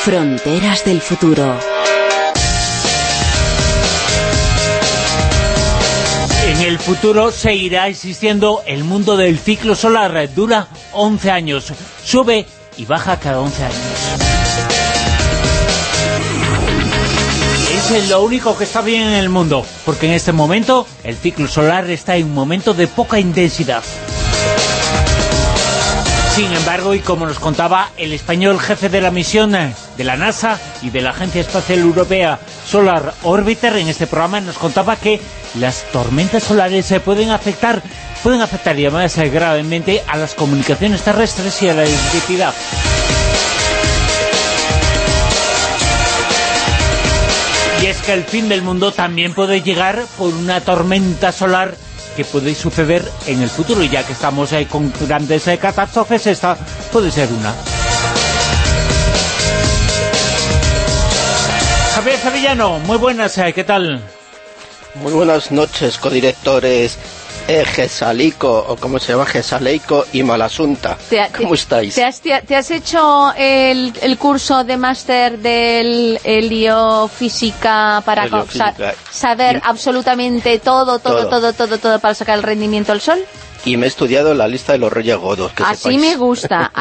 Fronteras del futuro. En el futuro se irá existiendo el mundo del ciclo solar. Dura 11 años, sube y baja cada 11 años. Es lo único que está bien en el mundo, porque en este momento el ciclo solar está en un momento de poca intensidad. Sin embargo, y como nos contaba el español jefe de la misión de la NASA y de la Agencia Espacial Europea Solar Orbiter, en este programa nos contaba que las tormentas solares se pueden afectar y además gravemente a las comunicaciones terrestres y a la electricidad. Y es que el fin del mundo también puede llegar por una tormenta solar que puede suceder en el futuro, y ya que estamos con grandes catástrofes, esta puede ser una. Javier Sevillano, muy buenas, ¿qué tal? Muy buenas noches, codirectores Gesaleico, o como se llama, Gesaleico y Amalasunta. ¿Cómo estáis? ¿Te has hecho el curso de máster de heliofísica para saber absolutamente todo para sacar el rendimiento al sol? Y me he estudiado la lista de los Reyes Godos, que así sepáis. Me gusta.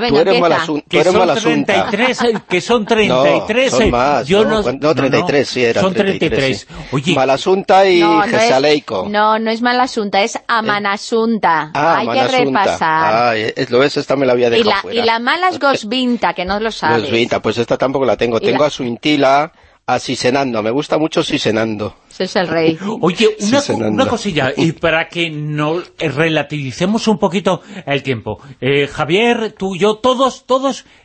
Venga, tú eres Amalasunta. 33, que son 33. No, son más. Yo no 33, sí, eran 33. Oye, Amalasunta y Gesaleico. No es Amalasunta, es Amalasunta. Ah, hay Amalasunta. Que repasar. Ah, esta me la había dejado fuera. Y la Malasgosvinta, que no lo sabes. Gosvinta, pues esta tampoco la tengo. Tengo a Suintila, Asisenando, me gusta mucho Asisenando. Ese es el rey. Oye, una cosilla, y para que no relativicemos un poquito el tiempo. Javier, tú, yo, todos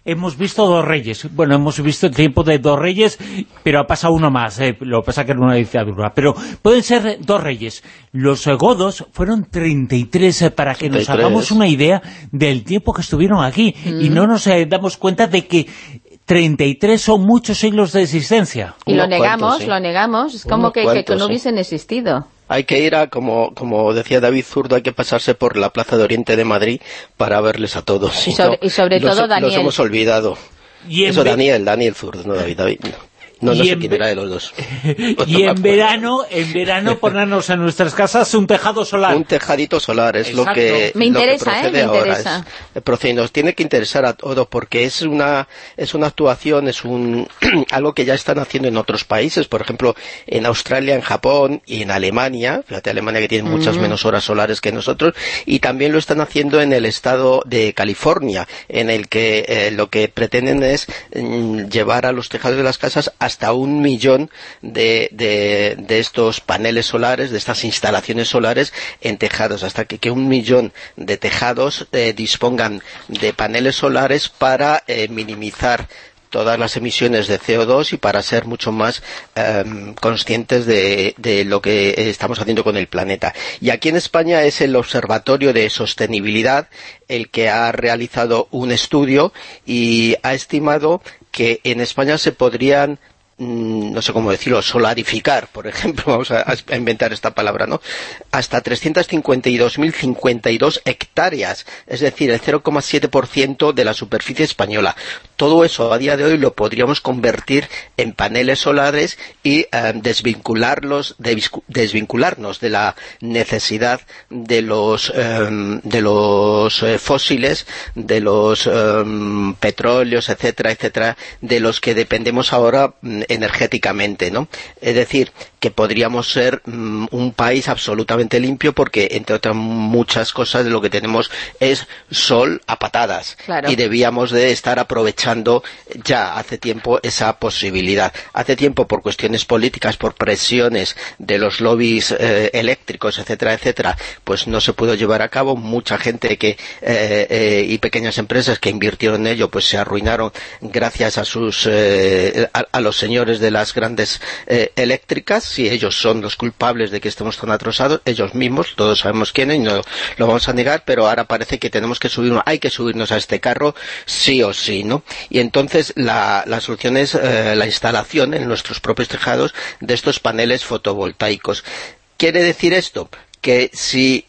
hemos visto dos reyes. Bueno, hemos visto el tiempo de dos reyes, pero ha pasado uno más. Lo que pasa es que era una dictadura. Pero pueden ser dos reyes. Los godos fueron 33, para que nos hagamos una idea del tiempo que estuvieron aquí. Y no nos damos cuenta de que 33 son muchos siglos de existencia. Y lo negamos. Es como que no hubiesen existido. Hay que ir a, como decía David Zurdo, hay que pasarse por la Plaza de Oriente de Madrid para verles a todos. Y sobre todo Daniel. Los hemos olvidado. Daniel Zurdo, no David. No sé quién era de los dos. Y en verano ponernos en nuestras casas un tejado solar. Un tejadito solar, es exacto. Lo que me interesa. Nos tiene que interesar a todos, porque es una actuación, algo que ya están haciendo en otros países, por ejemplo, en Australia, en Japón y en Alemania. Fíjate, Alemania, que tiene muchas menos horas solares que nosotros, y también lo están haciendo en el estado de California, en el que lo que pretenden es llevar a los tejados de las casas hasta 1 millón de estos paneles solares, de estas instalaciones solares en tejados, hasta que 1 millón de tejados dispongan de paneles solares para minimizar todas las emisiones de CO2 y para ser mucho más conscientes de lo que estamos haciendo con el planeta. Y aquí en España es el Observatorio de Sostenibilidad el que ha realizado un estudio y ha estimado que en España se podrían, no sé cómo decirlo, solarificar, por ejemplo, vamos a inventar esta palabra, ¿no? Hasta 352.052 hectáreas, es decir, el 0,7% de la superficie española. Todo eso a día de hoy lo podríamos convertir en paneles solares y desvincularnos de la necesidad de los fósiles, de los petróleos, etcétera, de los que dependemos ahora energéticamente, ¿no? Es decir, que podríamos ser un país absolutamente limpio, porque entre otras muchas cosas lo que tenemos es sol a patadas, claro. Y debíamos de estar aprovechando ya hace tiempo esa posibilidad. Hace tiempo, por cuestiones políticas, por presiones de los lobbies eléctricos, etcétera, pues no se pudo llevar a cabo. Mucha gente que y pequeñas empresas que invirtieron en ello pues se arruinaron gracias a sus a los señores de las grandes eléctricas. Si ellos son los culpables de que estemos tan atrasados, ellos mismos, todos sabemos quiénes, no lo vamos a negar, pero ahora parece que hay que subirnos a este carro sí o sí, ¿no? Y entonces la solución es la instalación en nuestros propios tejados de estos paneles fotovoltaicos. ¿Quiere decir esto? que si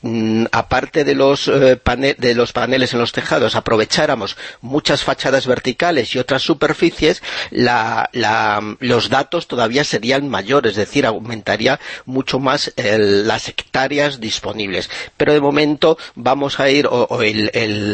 aparte de los paneles en los tejados aprovecháramos muchas fachadas verticales y otras superficies, los datos todavía serían mayores, es decir, aumentaría mucho más las hectáreas disponibles. Pero de momento vamos a ir, el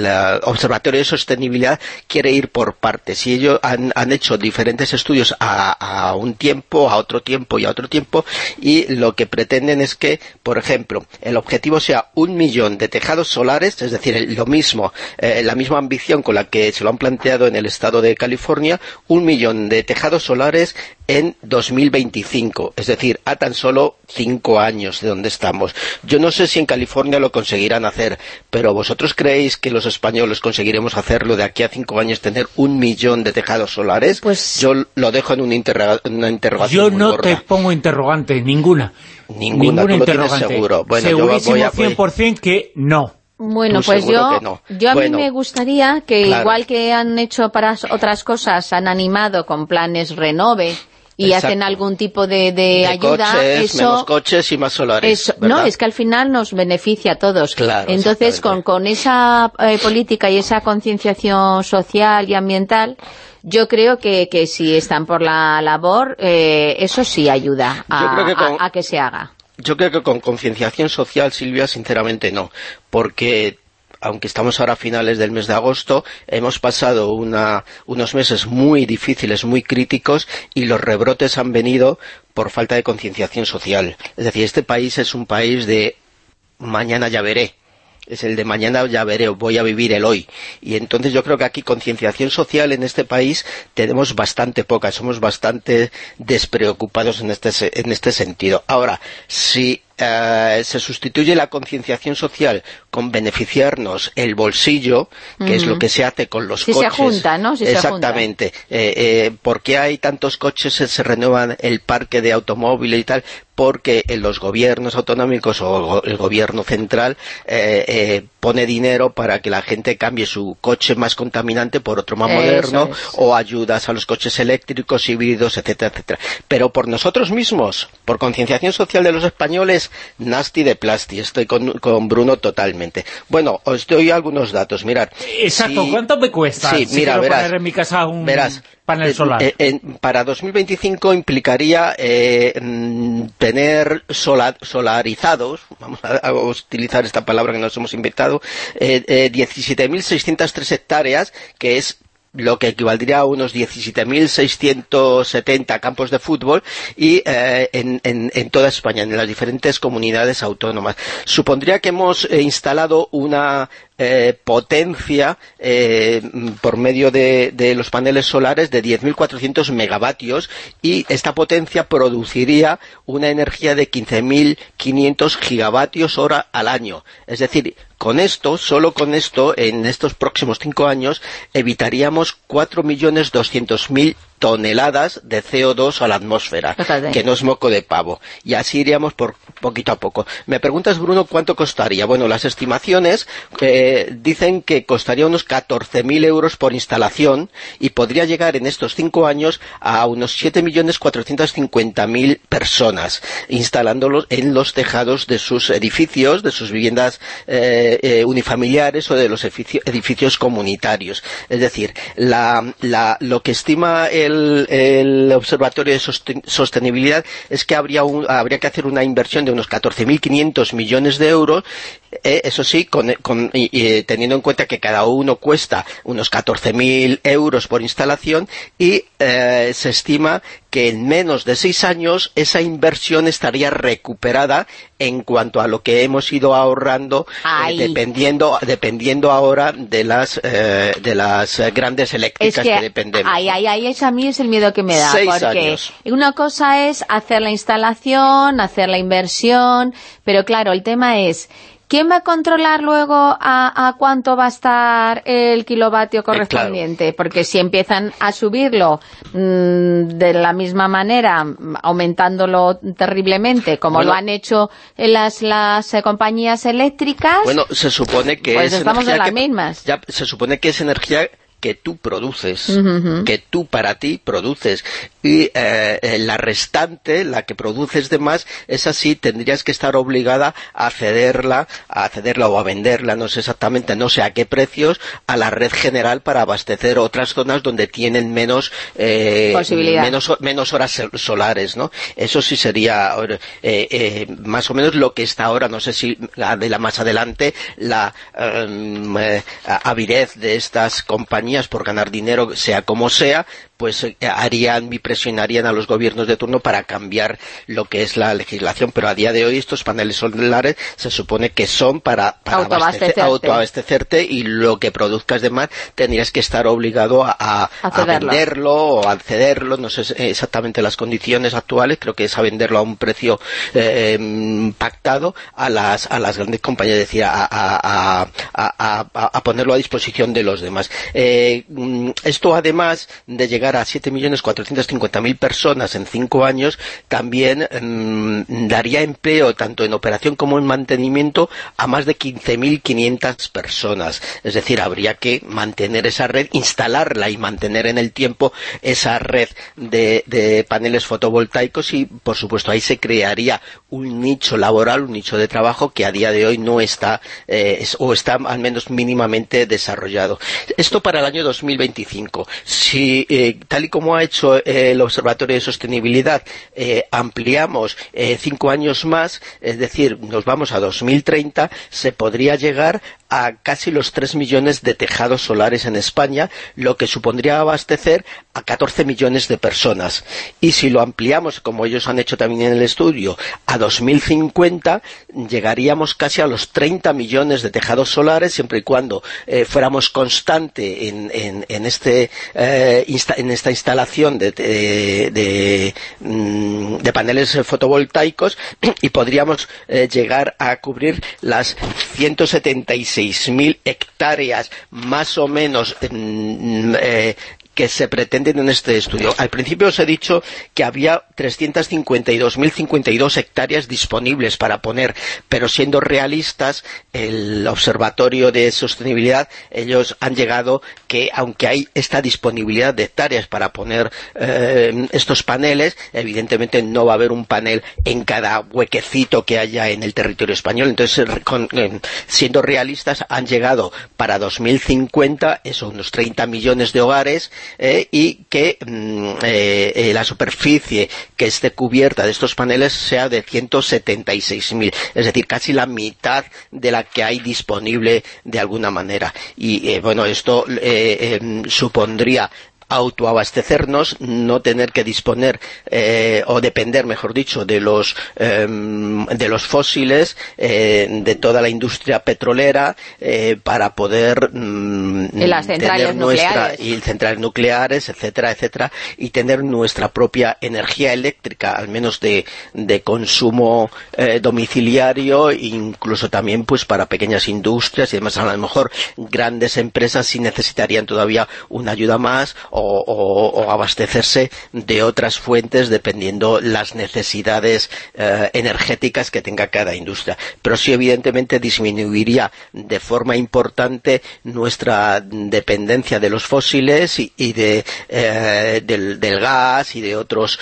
Observatorio de Sostenibilidad quiere ir por partes, y ellos han hecho diferentes estudios a un tiempo, a otro tiempo y a otro tiempo, y lo que pretenden es que, por ejemplo, el objetivo sea 1 millón de tejados solares, es decir, lo mismo, la misma ambición con la que se lo han planteado en el estado de California, 1 millón de tejados solares en 2025, es decir, a tan solo 5 años de donde estamos. Yo no sé si en California lo conseguirán hacer, pero ¿vosotros creéis que los españoles conseguiremos hacerlo de aquí a 5 años, tener 1 millón de tejados solares? Pues yo lo dejo en una interrogación. Yo no te pongo interrogante, ninguna tú interrogante. Lo tienes seguro. Bueno, segurísimo, yo 100% que no. Bueno, pues yo a mí me gustaría que, claro, igual que han hecho para otras cosas, han animado con planes Renove y exacto, hacen algún tipo de ayuda. Coches, eso, menos coches y más solares. Eso, no, es que al final nos beneficia a todos. Claro, entonces, con esa política y esa concienciación social y ambiental, yo creo que si están por la labor, eso sí ayuda a que se haga. Yo creo que con concienciación social, Silvia, sinceramente no, porque aunque estamos ahora a finales del mes de agosto, hemos pasado unos meses muy difíciles, muy críticos, y los rebrotes han venido por falta de concienciación social. Es decir, este país es un país de mañana ya veré. Es el de mañana ya veré, voy a vivir el hoy. Y entonces yo creo que aquí concienciación social en este país tenemos bastante poca, somos bastante despreocupados en este sentido. Ahora, si se sustituye la concienciación social con beneficiarnos el bolsillo, que es lo que se hace con los coches. Se junta, ¿no? Exactamente. ¿Por qué hay tantos coches que se renuevan el parque de automóviles y tal? Porque los gobiernos autonómicos o el gobierno central pone dinero para que la gente cambie su coche más contaminante por otro más moderno, o ayudas a los coches eléctricos, híbridos, etcétera, etcétera. Pero por nosotros mismos, por concienciación social de los españoles, nasty de plasti, estoy con Bruno totalmente. Bueno, os doy algunos datos, mirad. Exacto, si, ¿cuánto me cuesta? Sí, si mira, verás, poner en mi casa un panel solar. Para 2025 implicaría tener solarizados, vamos a utilizar esta palabra que nos hemos inventado, 17.603 hectáreas, que es lo que equivaldría a unos 17.670 campos de fútbol, y en toda España, en las diferentes comunidades autónomas. Supondría que hemos instalado una potencia por medio de los paneles solares de 10.400 megavatios, y esta potencia produciría una energía de 15.500 gigavatios hora al año. Es decir, con esto, solo con esto, en estos próximos 5 años, evitaríamos 4.200.000 toneladas de CO2 a la atmósfera, que no es moco de pavo. Y así iríamos por poquito a poco. Me preguntas, Bruno, ¿cuánto costaría? Bueno, las estimaciones dicen que costaría unos 14.000 euros por instalación, y podría llegar en estos 5 años a unos 7.450.000 personas, instalándolos en los tejados de sus edificios, de sus viviendas unifamiliares o de los edificios comunitarios. Es decir, lo que estima el Observatorio de Sostenibilidad es que habría que hacer una inversión de unos 14.500 millones de euros, eso sí, teniendo en cuenta que cada uno cuesta unos 14.000 euros por instalación, y se estima que en menos de 6 años esa inversión estaría recuperada en cuanto a lo que hemos ido ahorrando, dependiendo ahora de las grandes eléctricas que dependemos. A mí es el miedo que me da, porque una cosa es hacer la instalación, hacer la inversión, pero claro, el tema es, ¿quién va a controlar luego a cuánto va a estar el kilovatio correspondiente? Claro. Porque si empiezan a subirlo de la misma manera, aumentándolo terriblemente, como lo han hecho las compañías eléctricas, bueno, se supone que pues estamos en las mismas. Ya se supone que es energía que tú produces, que tú para ti produces, y la restante, la que produces de más, esa sí tendrías que estar obligada a cederla o a venderla, no sé exactamente, no sé a qué precios, a la red general para abastecer otras zonas donde tienen menos horas solares, ¿no? Eso sí sería más o menos lo que está ahora, no sé si más adelante la avidez de estas compañías por ganar dinero, sea como sea, pues harían y presionarían a los gobiernos de turno para cambiar lo que es la legislación, pero a día de hoy estos paneles solares se supone que son para autoabastecerte, y lo que produzcas de más tendrías que estar obligado a venderlo o a cederlo, no sé exactamente las condiciones actuales, creo que es a venderlo a un precio pactado a las grandes compañías, es decir, a ponerlo a disposición de los demás. Esto, además de llegar a 7.450.000 personas en 5 años, también daría empleo tanto en operación como en mantenimiento a más de 15.500 personas, es decir, habría que mantener esa red, instalarla y mantener en el tiempo esa red de paneles fotovoltaicos, y por supuesto ahí se crearía un nicho laboral, un nicho de trabajo que a día de hoy no está o está al menos mínimamente desarrollado. Esto para el año 2025, si tal y como ha hecho el Observatorio de Sostenibilidad, ampliamos 5 años más, es decir, nos vamos a 2030, se podría llegar a casi los 3 millones de tejados solares en España, lo que supondría abastecer a 14 millones de personas. Y si lo ampliamos, como ellos han hecho también en el estudio, a 2050, llegaríamos casi a los 30 millones de tejados solares, siempre y cuando fuéramos constante en esta instalación de paneles fotovoltaicos, y podríamos llegar a cubrir las 176.000 hectáreas más o menos que se pretenden en este estudio. Al principio os he dicho que había 352.052 hectáreas disponibles para poner, pero siendo realistas, el Observatorio de Sostenibilidad, ellos han llegado que, aunque hay esta disponibilidad de hectáreas para poner estos paneles, evidentemente no va a haber un panel en cada huequecito que haya en el territorio español. Entonces, siendo realistas, han llegado para 2050, eso, unos 30 millones de hogares, y que la superficie que esté cubierta de estos paneles sea de 176.000, es decir, casi la mitad de la que hay disponible de alguna manera. Y bueno, esto supondría autoabastecernos, no tener que disponer o depender, mejor dicho, de los fósiles, de toda la industria petrolera, para poder centrales nucleares, etcétera, y tener nuestra propia energía eléctrica, al menos de consumo domiciliario, incluso también pues para pequeñas industrias y demás. A lo mejor grandes empresas sí necesitarían todavía una ayuda más, o abastecerse de otras fuentes dependiendo las necesidades energéticas que tenga cada industria. Pero sí, evidentemente, disminuiría de forma importante nuestra dependencia de los fósiles y del gas y de otros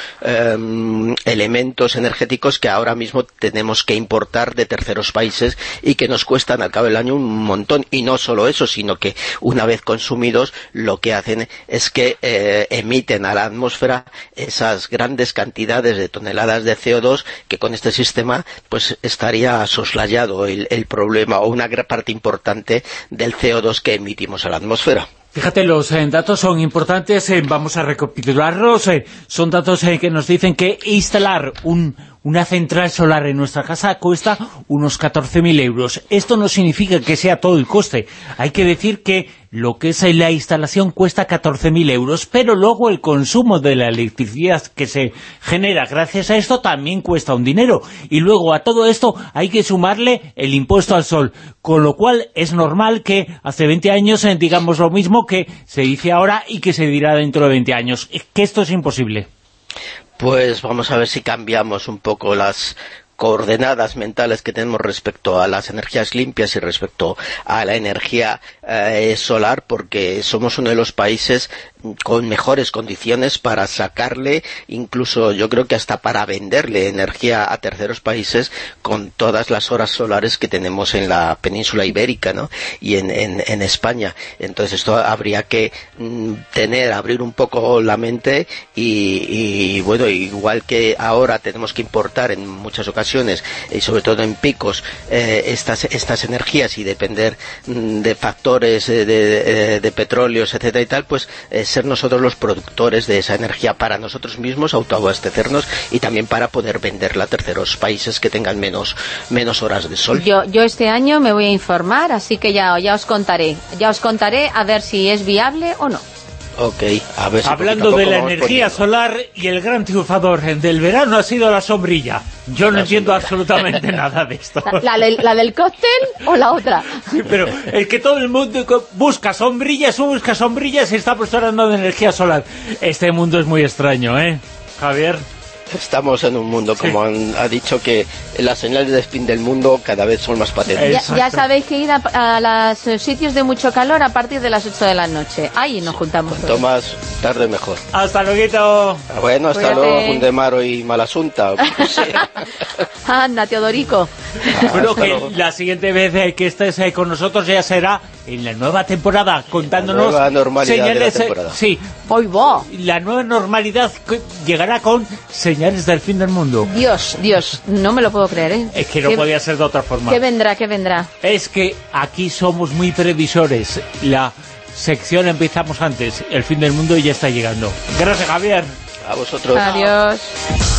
elementos energéticos que ahora mismo tenemos que importar de terceros países y que nos cuestan al cabo del año un montón. Y no solo eso, sino que una vez consumidos, lo que hacen es que emiten a la atmósfera esas grandes cantidades de toneladas de CO2, que con este sistema pues estaría soslayado el problema, o una gran parte importante del CO2 que emitimos a la atmósfera. Fíjate, los datos son importantes, vamos a recapitularlos, son datos que nos dicen que instalar una central solar en nuestra casa cuesta unos 14.000 euros. Esto no significa que sea todo el coste, hay que decir que lo que es la instalación cuesta 14.000 euros, pero luego el consumo de la electricidad que se genera gracias a esto también cuesta un dinero, y luego a todo esto hay que sumarle el impuesto al sol, con lo cual es normal que hace 20 años digamos lo mismo que se dice ahora y que se dirá dentro de 20 años, que esto es imposible. Pues vamos a ver si cambiamos un poco las coordenadas mentales que tenemos respecto a las energías limpias y respecto a la energía solar, porque somos uno de los países con mejores condiciones para sacarle, incluso yo creo que hasta para venderle energía a terceros países, con todas las horas solares que tenemos en la península ibérica, ¿no? Y en España. Entonces esto habría que abrir un poco la mente y bueno, igual que ahora tenemos que importar en muchas ocasiones, y sobre todo en picos, estas energías y depender de factores de petróleos, etcétera y tal, pues ser nosotros los productores de esa energía para nosotros mismos, autoabastecernos y también para poder venderla a terceros países que tengan menos horas de sol. Yo este año me voy a informar, así que ya os contaré. Ya os contaré a ver si es viable o no. Okay, a ver si hablando de la energía solar, y el gran triunfador del verano ha sido la sombrilla. Yo no entiendo absolutamente nada de esto. ¿La del cóctel o la otra? Sí, pero el que todo el mundo busca sombrillas y estamos hablando de energía solar. Este mundo es muy extraño, ¿eh, Javier? Estamos en un mundo, como ha dicho, que las señales de spin del mundo cada vez son más patentes. Ya sabéis que ir a los sitios de mucho calor a partir de las 8 de la noche. Ahí nos juntamos. Cuanto más tarde, mejor. ¡Hasta luego! Bueno, hasta luego, Gundemaro y Malasunta. Pues, anda, Teodorico. Bueno, que la siguiente vez que estés ahí con nosotros ya será en la nueva temporada, contándonos la nueva normalidad señales de la temporada. Sí. La nueva normalidad llegará con señales del fin del mundo. Dios, no me lo puedo creer, ¿eh? Es que no podía ser de otra forma. ¿Qué vendrá? Es que aquí somos muy previsores. La sección empezamos antes. El fin del mundo ya está llegando. Gracias, Javier. A vosotros. Adiós.